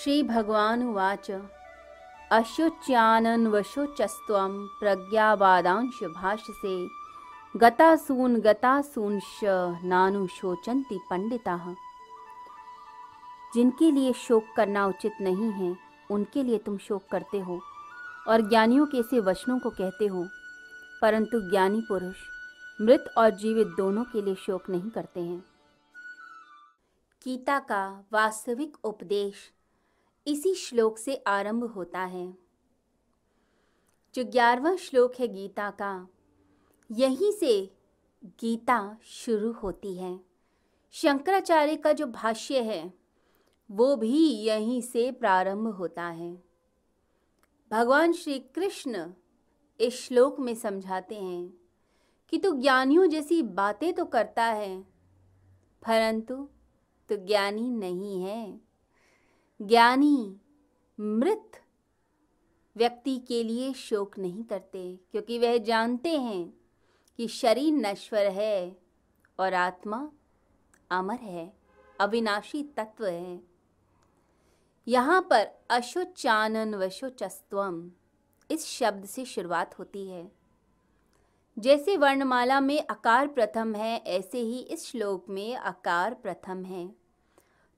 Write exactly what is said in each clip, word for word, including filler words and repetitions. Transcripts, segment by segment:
श्री भगवानुवाच अशोच्यानन्वशोचस्त्वं प्रज्ञावादांश भाषसे गतासून् गतासूंश नानुशोचन्ति पंडिताः। जिनके लिए शोक करना उचित नहीं है उनके लिए तुम शोक करते हो और ज्ञानियों के ऐसे वचनों को कहते हो, परंतु ज्ञानी पुरुष मृत और जीवित दोनों के लिए शोक नहीं करते हैं। गीता का वास्तविक उपदेश इसी श्लोक से आरंभ होता है जो ग्यारहवां श्लोक है गीता का। यहीं से गीता शुरू होती है। शंकराचार्य का जो भाष्य है वो भी यहीं से प्रारंभ होता है। भगवान श्री कृष्ण इस श्लोक में समझाते हैं कि तू ज्ञानियों जैसी बातें तो करता है परंतु तू ज्ञानी नहीं है। ज्ञानी मृत व्यक्ति के लिए शोक नहीं करते क्योंकि वह जानते हैं कि शरीर नश्वर है और आत्मा अमर है, अविनाशी तत्व है। यहाँ पर अशोचानन वशोचस्त्वम इस शब्द से शुरुआत होती है। जैसे वर्णमाला में अकार प्रथम है ऐसे ही इस श्लोक में अकार प्रथम है।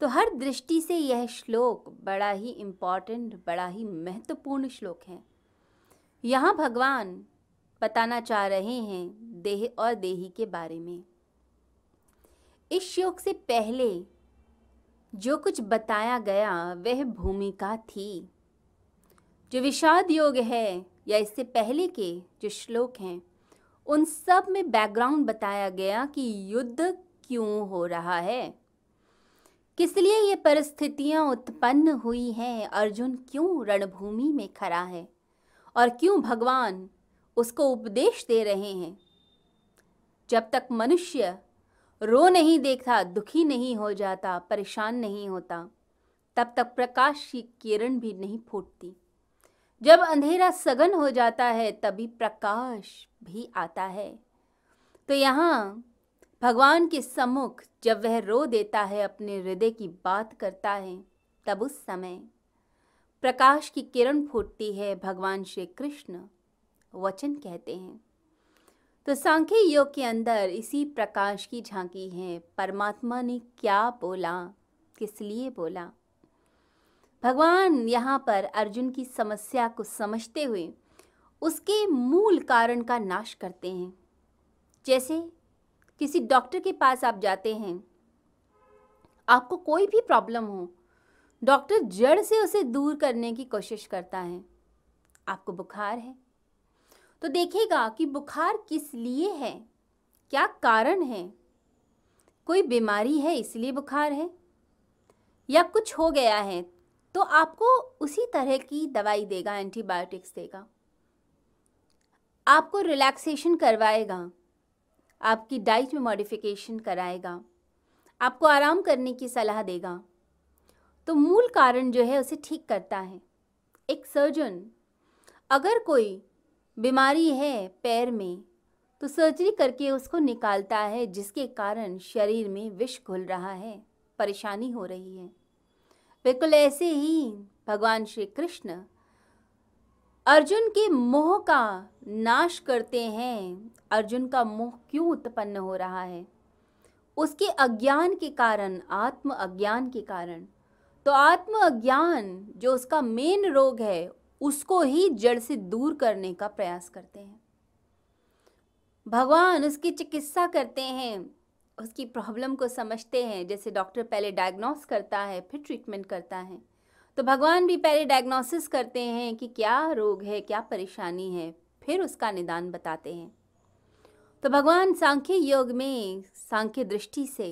तो हर दृष्टि से यह श्लोक बड़ा ही इम्पॉर्टेंट, बड़ा ही महत्वपूर्ण श्लोक है। यहाँ भगवान बताना चाह रहे हैं देह और देही के बारे में। इस श्लोक से पहले जो कुछ बताया गया वह भूमिका थी। जो विषाद योग है या इससे पहले के जो श्लोक हैं उन सब में बैकग्राउंड बताया गया कि युद्ध क्यों हो रहा है, किस लिए ये परिस्थितियाँ उत्पन्न हुई हैं, अर्जुन क्यों रणभूमि में खड़ा है और क्यों भगवान उसको उपदेश दे रहे हैं। जब तक मनुष्य रो नहीं देखता, दुखी नहीं हो जाता, परेशान नहीं होता, तब तक प्रकाश की किरण भी नहीं फूटती। जब अंधेरा सघन हो जाता है तभी प्रकाश भी आता है। तो यहाँ भगवान के सम्मुख जब वह रो देता है, अपने हृदय की बात करता है, तब उस समय प्रकाश की किरण फूटती है। भगवान श्री कृष्ण वचन कहते हैं। तो सांख्य योग के अंदर इसी प्रकाश की झांकी है। परमात्मा ने क्या बोला, किस लिए बोला। भगवान यहाँ पर अर्जुन की समस्या को समझते हुए उसके मूल कारण का नाश करते हैं। जैसे किसी डॉक्टर के पास आप जाते हैं, आपको कोई भी प्रॉब्लम हो, डॉक्टर जड़ से उसे दूर करने की कोशिश करता है। आपको बुखार है तो देखेगा कि बुखार किस लिए है, क्या कारण है। कोई बीमारी है इसलिए बुखार है या कुछ हो गया है तो आपको उसी तरह की दवाई देगा, एंटीबायोटिक्स देगा, आपको रिलैक्सेशन करवाएगा, आपकी डाइट में मॉडिफिकेशन कराएगा, आपको आराम करने की सलाह देगा। तो मूल कारण जो है उसे ठीक करता है। एक सर्जन अगर कोई बीमारी है पैर में तो सर्जरी करके उसको निकालता है जिसके कारण शरीर में विष घुल रहा है, परेशानी हो रही है। बिल्कुल ऐसे ही भगवान श्री कृष्ण अर्जुन के मोह का नाश करते हैं। अर्जुन का मोह क्यों उत्पन्न हो रहा है, उसके अज्ञान के कारण, आत्म अज्ञान के कारण। तो आत्म अज्ञान जो उसका मेन रोग है उसको ही जड़ से दूर करने का प्रयास करते हैं। भगवान उसकी चिकित्सा करते हैं, उसकी प्रॉब्लम को समझते हैं। जैसे डॉक्टर पहले डायग्नोस करता है फिर ट्रीटमेंट करता है, तो भगवान भी पहले डायग्नोसिस करते हैं कि क्या रोग है, क्या परेशानी है, फिर उसका निदान बताते हैं। तो भगवान सांख्य योग में सांख्य दृष्टि से,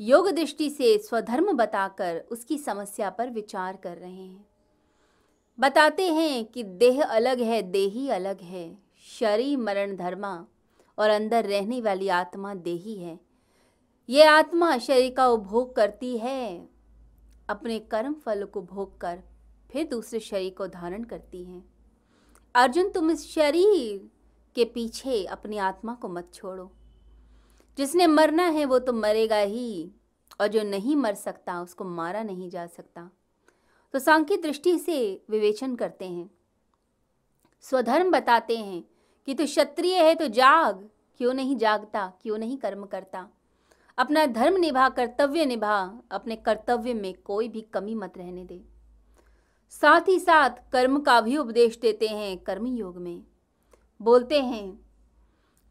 योग दृष्टि से स्वधर्म बताकर उसकी समस्या पर विचार कर रहे हैं। बताते हैं कि देह अलग है, देही अलग है, शरीर मरण धर्मा और अंदर रहने वाली आत्मा देही है। ये आत्मा शरीर का उपभोग करती है, अपने कर्म फल को भोग कर फिर दूसरे शरीर को धारण करती है। अर्जुन तुम इस शरीर के पीछे अपनी आत्मा को मत छोड़ो। जिसने मरना है वो तो मरेगा ही और जो नहीं मर सकता उसको मारा नहीं जा सकता। तो सांख्य दृष्टि से विवेचन करते हैं, स्वधर्म बताते हैं कि तू क्षत्रिय है तो जाग, क्यों नहीं जागता, क्यों नहीं कर्म करता, अपना धर्म निभा, कर्तव्य निभा, अपने कर्तव्य में कोई भी कमी मत रहने दे। साथ ही साथ कर्म का भी उपदेश देते हैं कर्म योग में। बोलते हैं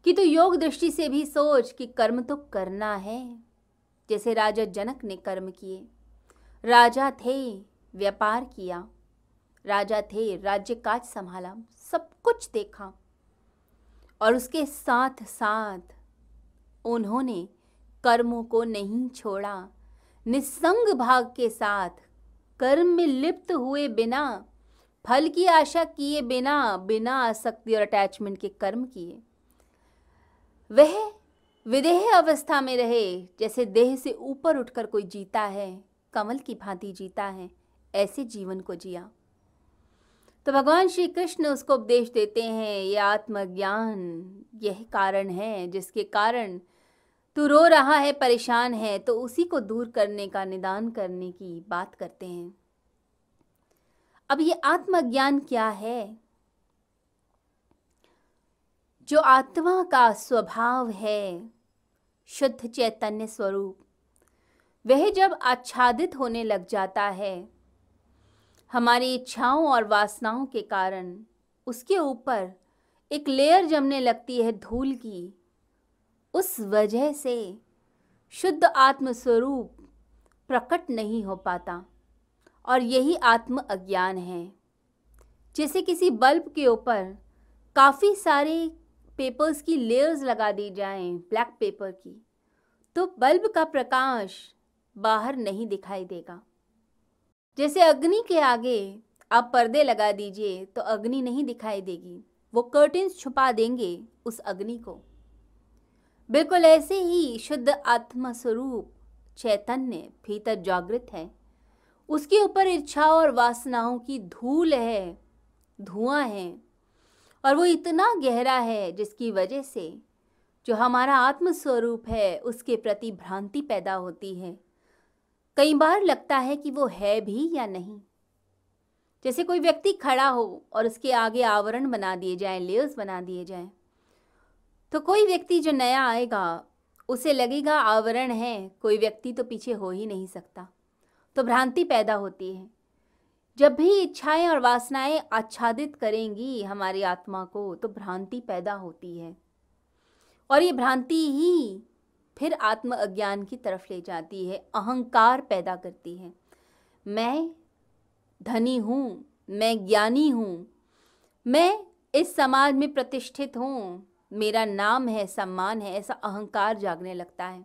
कि तू योग दृष्टि से भी सोच कि कर्म तो करना है, जैसे राजा जनक ने कर्म किए। राजा थे, व्यापार किया, राजा थे, राज्य काज संभाला, सब कुछ देखा, और उसके साथ साथ उन्होंने कर्मों को नहीं छोड़ा। निसंग भाग के साथ कर्म में लिप्त हुए बिना, फल की आशा किए बिना, बिना आसक्ति और अटैचमेंट के कर्म किए। वह विदेह अवस्था में रहे, जैसे देह से ऊपर उठकर कोई जीता है, कमल की भांति जीता है, ऐसे जीवन को जिया। तो भगवान श्री कृष्ण उसको उपदेश देते हैं, यह आत्मज्ञान यह कारण है जिसके कारण तू रो रहा है, परेशान है, तो उसी को दूर करने का, निदान करने की बात करते हैं। अब ये आत्मज्ञान क्या है? जो आत्मा का स्वभाव है, शुद्ध चैतन्य स्वरूप, वह जब आच्छादित होने लग जाता है हमारी इच्छाओं और वासनाओं के कारण, उसके ऊपर एक लेयर जमने लगती है धूल की। उस वजह से शुद्ध आत्मस्वरूप प्रकट नहीं हो पाता, और यही आत्म अज्ञान है। जैसे किसी बल्ब के ऊपर काफ़ी सारे पेपर्स की लेयर्स लगा दी जाएं, ब्लैक पेपर की, तो बल्ब का प्रकाश बाहर नहीं दिखाई देगा। जैसे अग्नि के आगे आप पर्दे लगा दीजिए तो अग्नि नहीं दिखाई देगी, वो कर्टेन्स छुपा देंगे उस अग्नि को। बिल्कुल ऐसे ही शुद्ध आत्मा स्वरूप चैतन्य भीतर जागृत है, उसके ऊपर इच्छाओं और वासनाओं की धूल है, धुआं है, और वो इतना गहरा है जिसकी वजह से जो हमारा आत्म स्वरूप है उसके प्रति भ्रांति पैदा होती है। कई बार लगता है कि वो है भी या नहीं। जैसे कोई व्यक्ति खड़ा हो और उसके आगे आवरण बना दिए जाएं, लेयर्स बना दिए जाएं, तो कोई व्यक्ति जो नया आएगा उसे लगेगा आवरण है, कोई व्यक्ति तो पीछे हो ही नहीं सकता, तो भ्रांति पैदा होती है। जब भी इच्छाएं और वासनाएं आच्छादित करेंगी हमारी आत्मा को, तो भ्रांति पैदा होती है, और ये भ्रांति ही फिर आत्म अज्ञान की तरफ ले जाती है। अहंकार पैदा करती है, मैं धनी हूँ, मैं ज्ञानी हूँ, मैं इस समाज में प्रतिष्ठित हूँ, मेरा नाम है, सम्मान है, ऐसा अहंकार जागने लगता है।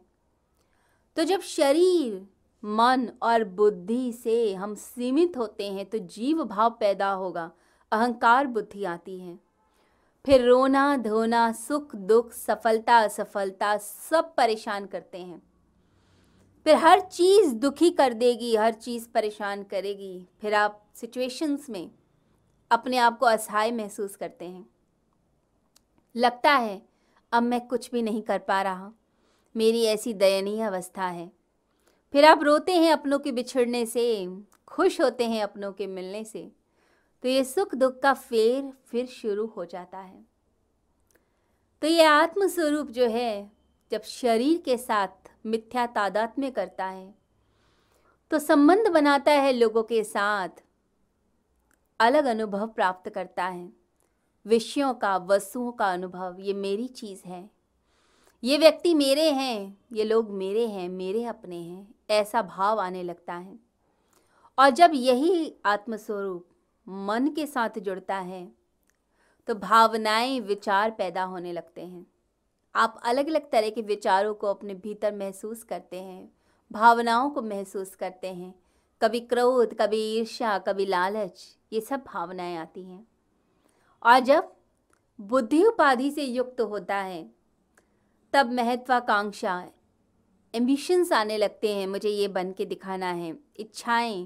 तो जब शरीर, मन और बुद्धि से हम सीमित होते हैं तो जीव भाव पैदा होगा, अहंकार बुद्धि आती है। फिर रोना धोना, सुख दुख, सफलता असफलता सब परेशान करते हैं। फिर हर चीज़ दुखी कर देगी, हर चीज़ परेशान करेगी। फिर आप सिचुएशंस में अपने आप को असहाय महसूस करते हैं, लगता है अब मैं कुछ भी नहीं कर पा रहा, मेरी ऐसी दयनीय अवस्था है। फिर आप रोते हैं अपनों के बिछड़ने से, खुश होते हैं अपनों के मिलने से। तो ये सुख दुख का फेर फिर शुरू हो जाता है। तो ये आत्म स्वरूप जो है जब शरीर के साथ मिथ्या तादात्म्य करता है, तो संबंध बनाता है लोगों के साथ, अलग अनुभव प्राप्त करता है, विषयों का, वस्तुओं का अनुभव, ये मेरी चीज़ है, ये व्यक्ति मेरे हैं, ये लोग मेरे हैं, मेरे अपने हैं, ऐसा भाव आने लगता है। और जब यही आत्मस्वरूप मन के साथ जुड़ता है तो भावनाएं, विचार पैदा होने लगते हैं। आप अलग अलग तरह के विचारों को अपने भीतर महसूस करते हैं, भावनाओं को महसूस करते हैं, कभी क्रोध, कभी ईर्ष्या, कभी लालच, ये सब भावनाएं आती हैं। और जब बुद्धि उपाधि से युक्त होता है तब महत्वाकांक्षा, एम्बिशंस आने लगते हैं, मुझे ये बन के दिखाना है, इच्छाएं,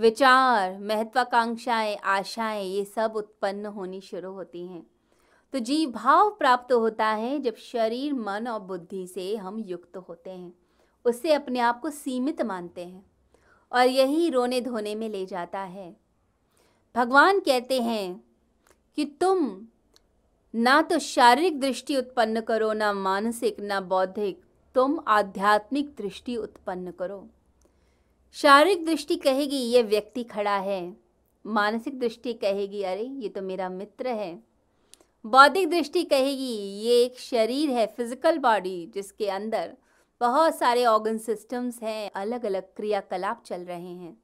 विचार, महत्वाकांक्षाएं, आशाएं, ये सब उत्पन्न होनी शुरू होती हैं। तो जीव भाव प्राप्त होता है जब शरीर, मन और बुद्धि से हम युक्त होते हैं, उससे अपने आप को सीमित मानते हैं, और यही रोने धोने में ले जाता है। भगवान कहते हैं कि तुम ना तो शारीरिक दृष्टि उत्पन्न करो, ना मानसिक, ना बौद्धिक, तुम आध्यात्मिक दृष्टि उत्पन्न करो। शारीरिक दृष्टि कहेगी ये व्यक्ति खड़ा है, मानसिक दृष्टि कहेगी अरे ये तो मेरा मित्र है, बौद्धिक दृष्टि कहेगी ये एक शरीर है, फिजिकल बॉडी, जिसके अंदर बहुत सारे ऑर्गन सिस्टम्स हैं, अलग अलग क्रियाकलाप चल रहे हैं।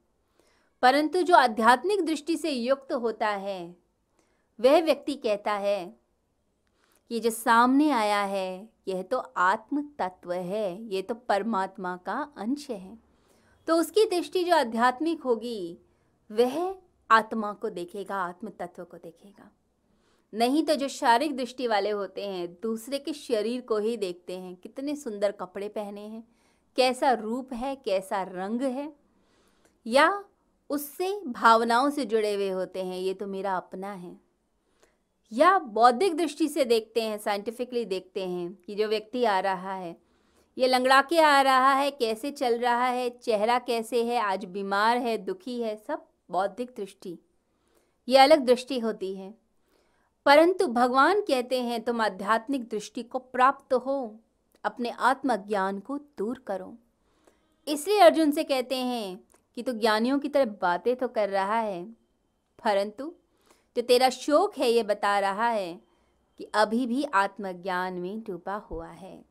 परंतु जो आध्यात्मिक दृष्टि से युक्त होता है वह व्यक्ति कहता है ये जो सामने आया है यह तो आत्म तत्व है, ये तो परमात्मा का अंश है। तो उसकी दृष्टि जो आध्यात्मिक होगी वह आत्मा को देखेगा, आत्म तत्व को देखेगा। नहीं तो जो शारीरिक दृष्टि वाले होते हैं दूसरे के शरीर को ही देखते हैं, कितने सुंदर कपड़े पहने हैं, कैसा रूप है, कैसा रंग है, या उससे भावनाओं से जुड़े हुए होते हैं ये तो मेरा अपना है। या बौद्धिक दृष्टि से देखते हैं, साइंटिफिकली देखते हैं कि जो व्यक्ति आ रहा है ये लंगड़ा के आ रहा है, कैसे चल रहा है, चेहरा कैसे है, आज बीमार है, दुखी है, सब बौद्धिक दृष्टि, ये अलग दृष्टि होती है। परंतु भगवान कहते हैं तुम आध्यात्मिक दृष्टि को प्राप्त हो, अपने आत्मज्ञान को दूर करो। इसलिए अर्जुन से कहते हैं कि तू ज्ञानियों की तरह बातें तो कर रहा है, परंतु जो तेरा शोक है ये बता रहा है कि अभी भी आत्मज्ञान में डूबा हुआ है।